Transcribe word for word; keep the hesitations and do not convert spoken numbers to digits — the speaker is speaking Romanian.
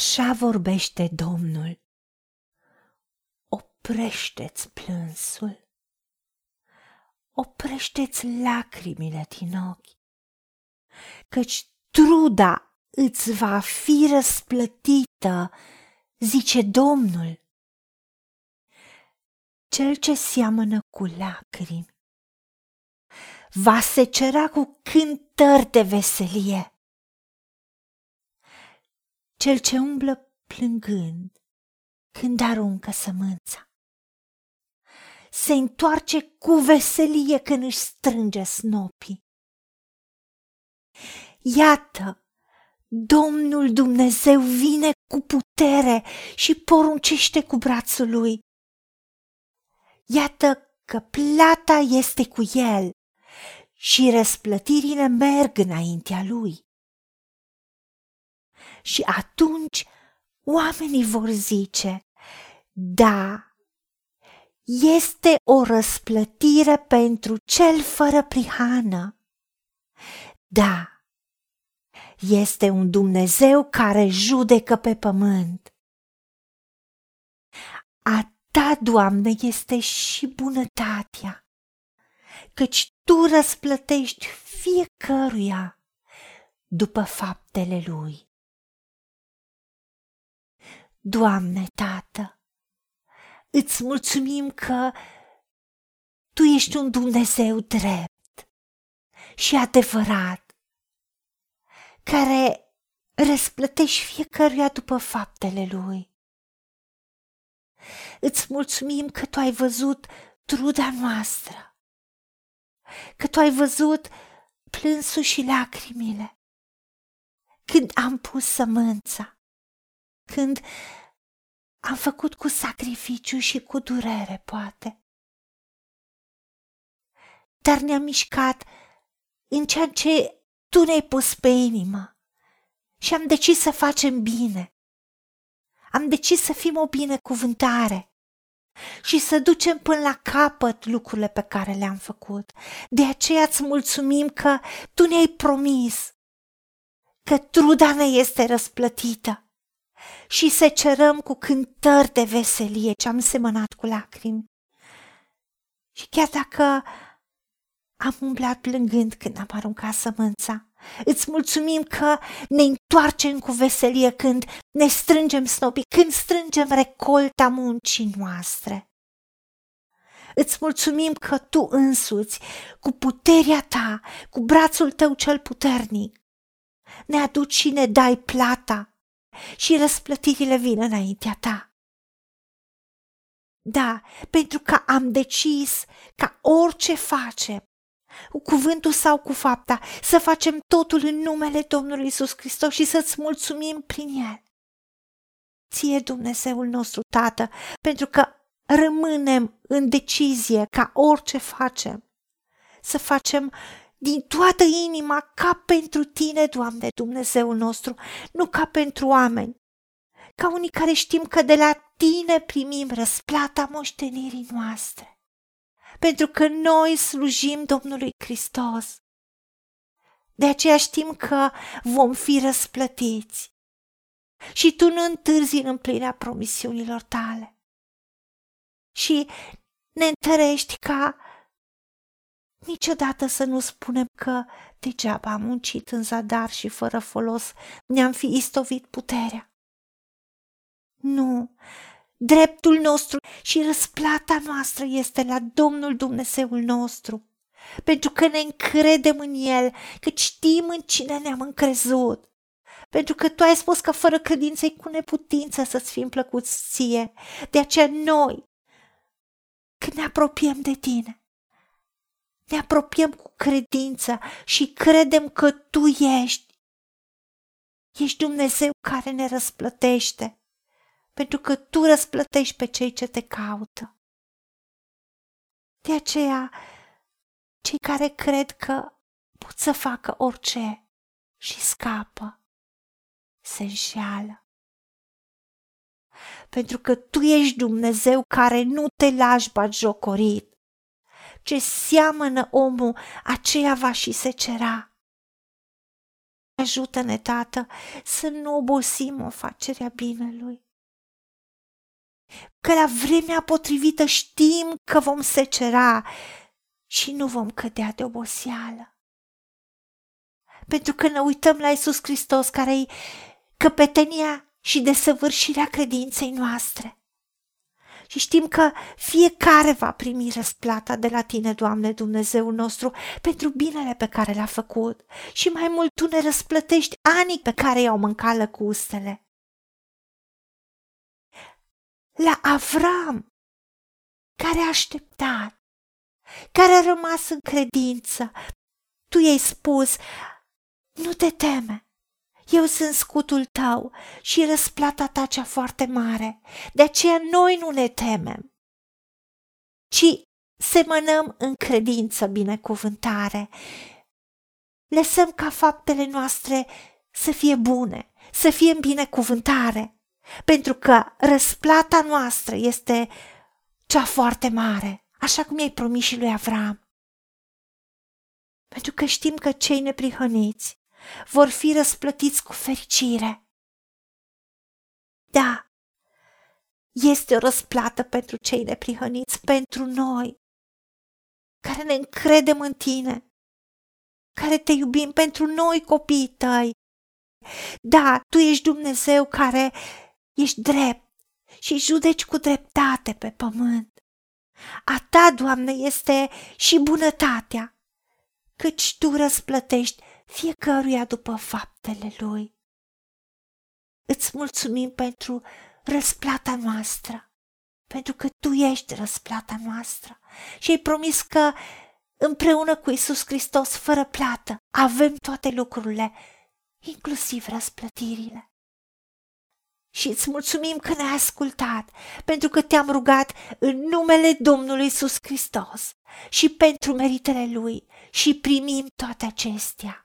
Așa vorbește Domnul. Oprește-ți plânsul. Oprește-ți lacrimile din ochi, căci truda îți va fi răsplătită, zice Domnul. Cel ce seamănă cu lacrimi va secera cu cântări de veselie. Cel ce umblă plângând când aruncă sămânța se întoarce cu veselie când își strânge snopii. Iată, Domnul Dumnezeu vine cu putere și poruncește cu brațul lui. Iată că plata este cu el și răsplătirile merg înaintea lui. Și atunci oamenii vor zice: da, este o răsplătire pentru cel fără prihană. Da, este un Dumnezeu care judecă pe pământ. A Ta, Doamne, este și bunătatea, căci Tu răsplătești fiecăruia după faptele lui. Doamne, Tată, îți mulțumim că Tu ești un Dumnezeu drept și adevărat, care răsplătești fiecăruia după faptele lui. Îți mulțumim că Tu ai văzut truda noastră, că Tu ai văzut plânsul și lacrimile când am pus sămânța, când am făcut cu sacrificiu și cu durere, poate. Dar ne-am mișcat în ceea ce Tu ne-ai pus pe inimă și am decis să facem bine. Am decis să fim o binecuvântare și să ducem până la capăt lucrurile pe care le-am făcut. De aceea îți mulțumim că Tu ne-ai promis că truda ne este răsplătită și secerăm cu cântări de veselie ce am semănat cu lacrimi. Și chiar dacă am umblat plângând când am aruncat sămânța, îți mulțumim că ne întoarcem cu veselie când ne strângem snopii, când strângem recolta muncii noastre. Îți mulțumim că Tu însuți, cu puterea Ta, cu brațul Tău cel puternic, ne aduci și ne dai plata și răsplătirile vin înaintea Ta. Da, pentru că am decis ca orice facem, cu cuvântul sau cu fapta, să facem totul în numele Domnului Iisus Hristos și să-Ți mulțumim prin El. Ție, Dumnezeul nostru, Tată, pentru că rămânem în decizie ca orice facem, să facem din toată inima ca pentru Tine, Doamne, Dumnezeul nostru, nu ca pentru oameni, ca unii care știm că de la Tine primim răsplata moștenirii noastre. Pentru că noi slujim Domnului Hristos. De aceea știm că vom fi răsplătiți și Tu nu întârzi în împlinirea promisiunilor Tale și ne întărești ca niciodată să nu spunem că degeaba am muncit în zadar și fără folos ne-am fi istovit puterea. Nu! Dreptul nostru și răsplata noastră este la Domnul Dumnezeul nostru, pentru că ne încredem în El, că știm în cine ne-am încrezut, pentru că Tu ai spus că fără credință e cu neputință să-Ți fim plăcuți Ție. De aceea noi, când ne apropiem de Tine, ne apropiem cu credință și credem că Tu ești. Ești Dumnezeu care ne răsplătește, pentru că Tu răsplătești pe cei ce Te caută. De aceea, cei care cred că pot să facă orice și scapă, se înșeală. Pentru că Tu ești Dumnezeu care nu Te lași batjocorit. Ce seamănă omul, aceea va și secera. Ajută-ne, Tată, să nu obosim o facerea binelui. Că la vremea potrivită știm că vom secera și nu vom cădea de oboseală. Pentru că ne uităm la Iisus Hristos, care-i căpetenia și desăvârșirea credinței noastre. Și știm că fiecare va primi răsplata de la Tine, Doamne Dumnezeul nostru, pentru binele pe care l-a făcut. Și mai mult, Tu ne răsplătești anii pe care i-au mâncat lăcustele. La Avram, care a așteptat, care a rămas în credință, Tu i-ai spus: nu te teme, eu sunt scutul tău și răsplata ta cea foarte mare. De aceea noi nu ne temem, ci semănăm în credință binecuvântare. Lăsăm ca faptele noastre să fie bune, să fie în binecuvântare, pentru că răsplata noastră este cea foarte mare, așa cum i-ai promis și lui Avram. Pentru că știm că cei neprihăniți vor fi răsplătiți cu fericire. Da, este o răsplată pentru cei neprihăniți, pentru noi, care ne încredem în Tine, care Te iubim, pentru noi copiii Tăi. Da, Tu ești Dumnezeu care ești drept și judeci cu dreptate pe pământ. A Ta, Doamne, este și bunătatea, căci Tu răsplătești fiecăruia după faptele lui. Îți mulțumim pentru răsplata noastră, pentru că Tu ești răsplata noastră și ai promis că împreună cu Iisus Hristos, fără plată, avem toate lucrurile, inclusiv răsplătirile. Și îți mulțumim că ne-ai ascultat, pentru că Te-am rugat în numele Domnului Iisus Hristos și pentru meritele Lui, și primim toate acestea.